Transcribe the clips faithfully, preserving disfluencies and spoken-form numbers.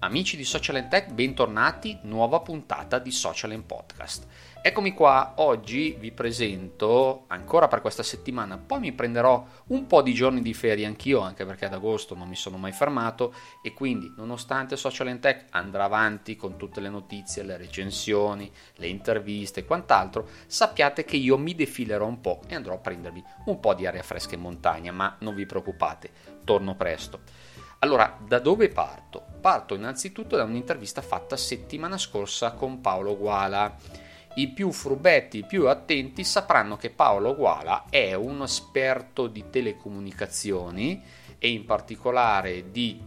Amici di Social and Tech, bentornati, nuova puntata di Social and Podcast. Eccomi qua, oggi vi presento, ancora per questa settimana, poi mi prenderò un po' di giorni di ferie anch'io, anche perché ad agosto non mi sono mai fermato, e quindi nonostante Social and Tech andrà avanti con tutte le notizie, le recensioni, le interviste e quant'altro, sappiate che io mi defilerò un po' e andrò a prendermi un po' di aria fresca in montagna, ma non vi preoccupate, torno presto. Allora, da dove parto? Parto innanzitutto da un'intervista fatta settimana scorsa con Paolo Guala. I più furbetti, i più attenti sapranno che Paolo Guala è un esperto di telecomunicazioni e in particolare di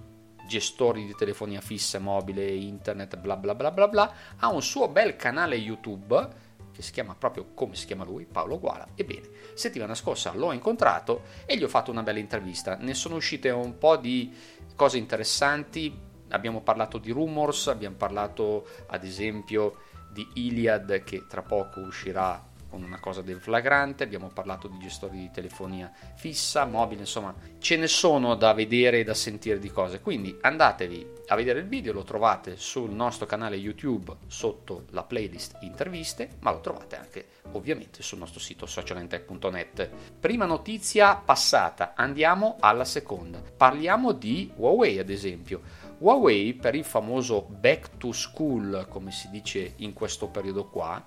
gestori di telefonia fissa, mobile, internet, bla bla bla bla bla. Ha un suo bel canale YouTube che si chiama proprio come si chiama lui, Paolo Guala. Ebbene, settimana scorsa l'ho incontrato e gli ho fatto una bella intervista. Ne sono uscite un po' di cose interessanti, abbiamo parlato di rumors, abbiamo parlato ad esempio di Iliad che tra poco uscirà con una cosa del flagrante, abbiamo parlato di gestori di telefonia fissa, mobile, insomma ce ne sono da vedere e da sentire di cose, quindi andatevi a vedere il video, lo trovate sul nostro canale YouTube sotto la playlist interviste, ma lo trovate anche ovviamente sul nostro sito social and tech punto net. Prima notizia passata, andiamo alla seconda, parliamo di Huawei ad esempio. Huawei, per il famoso back to school, come si dice in questo periodo qua,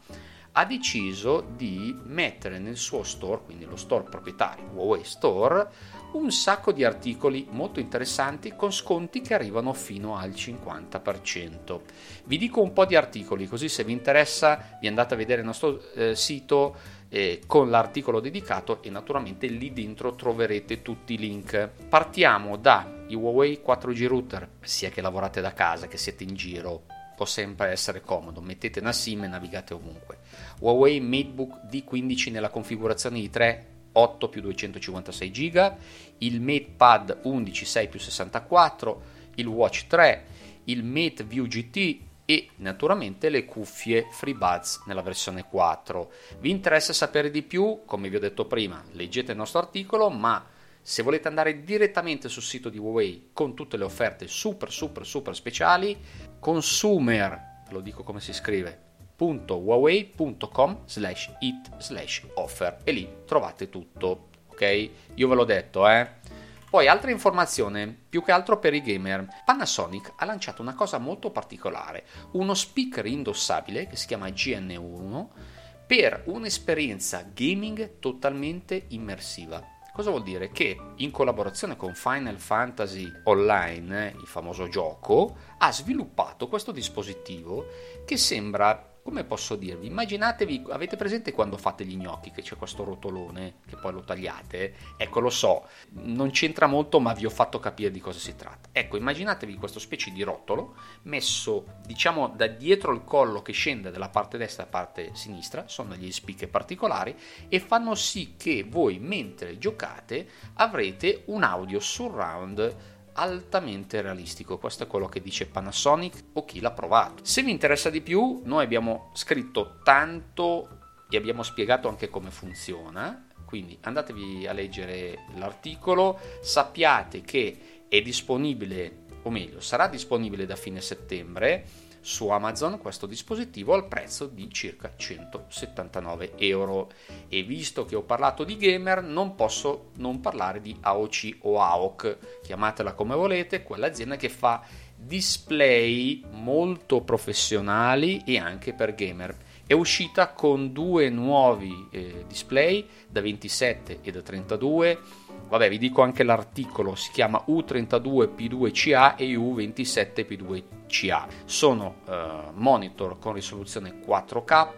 ha deciso di mettere nel suo store, quindi lo store proprietario Huawei Store, un sacco di articoli molto interessanti con sconti che arrivano fino al cinquanta per cento. Vi dico un po' di articoli, così se vi interessa vi andate a vedere il nostro eh, sito eh, con l'articolo dedicato e naturalmente lì dentro troverete tutti i link. Partiamo da i Huawei quattro G router, sia che lavorate da casa che siete in giro, può sempre essere comodo, mettete una SIM e navigate ovunque. Huawei MateBook D quindici nella configurazione di tre, otto più duecentocinquantasei giga, il MatePad undici, sei più sessantaquattro, il Watch tre, il MateView G T e naturalmente le cuffie FreeBuds nella versione quattro. Vi interessa sapere di più? Come vi ho detto prima, leggete il nostro articolo, ma se volete andare direttamente sul sito di Huawei con tutte le offerte super super super speciali, consumer, ve lo dico come si scrive, punto huawei punto com slash it slash offer, e lì trovate tutto, ok? Io ve l'ho detto, eh? Poi altra informazione, più che altro per i gamer. Panasonic ha lanciato una cosa molto particolare, uno speaker indossabile che si chiama G N uno per un'esperienza gaming totalmente immersiva. Cosa vuol dire? Che in collaborazione con Final Fantasy Online, il famoso gioco, ha sviluppato questo dispositivo che sembra, come posso dirvi, immaginatevi, avete presente quando fate gli gnocchi che c'è questo rotolone che poi lo tagliate? Ecco, lo so, non c'entra molto ma vi ho fatto capire di cosa si tratta. Ecco, immaginatevi questa specie di rotolo messo, diciamo, da dietro il collo che scende dalla parte destra alla parte sinistra, sono degli spicchi particolari e fanno sì che voi mentre giocate avrete un audio surround altamente realistico. Questo è quello che dice Panasonic o chi l'ha provato. Se vi interessa di più, noi abbiamo scritto tanto e abbiamo spiegato anche come funziona, quindi andatevi a leggere l'articolo. Sappiate che è disponibile, o meglio sarà disponibile da fine settembre su Amazon questo dispositivo al prezzo di circa centosettantanove euro. E visto che ho parlato di gamer, non posso non parlare di A O C o A O C, chiamatela come volete, quell'azienda che fa display molto professionali e anche per gamer. È uscita con due nuovi eh, display da ventisette e da trentadue. Vabbè, vi dico anche l'articolo, si chiama U trentadue P due C A e U ventisette P due C A. Sono eh, monitor con risoluzione quattro K,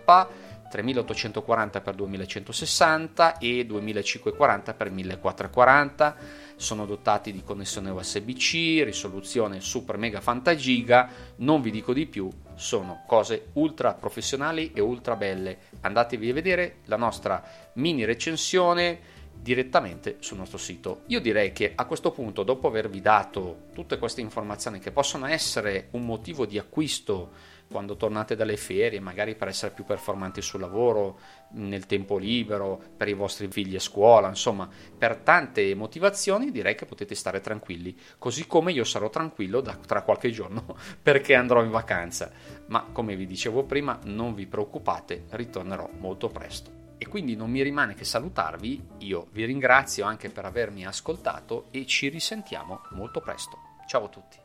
tremilaottocentoquaranta per duemilacentosessanta e duemilacinquecentoquaranta per millequattrocentoquaranta, sono dotati di connessione U S B C, risoluzione super mega fanta giga, non vi dico di più, sono cose ultra professionali e ultra belle. Andatevi a vedere la nostra mini recensione direttamente sul nostro sito. Io direi che a questo punto, dopo avervi dato tutte queste informazioni che possono essere un motivo di acquisto quando tornate dalle ferie, magari per essere più performanti sul lavoro, nel tempo libero, per i vostri figli a scuola, insomma per tante motivazioni direi che potete stare tranquilli, così come io sarò tranquillo da, tra qualche giorno perché andrò in vacanza, ma come vi dicevo prima non vi preoccupate, ritornerò molto presto. E quindi non mi rimane che salutarvi, io vi ringrazio anche per avermi ascoltato e ci risentiamo molto presto. Ciao a tutti!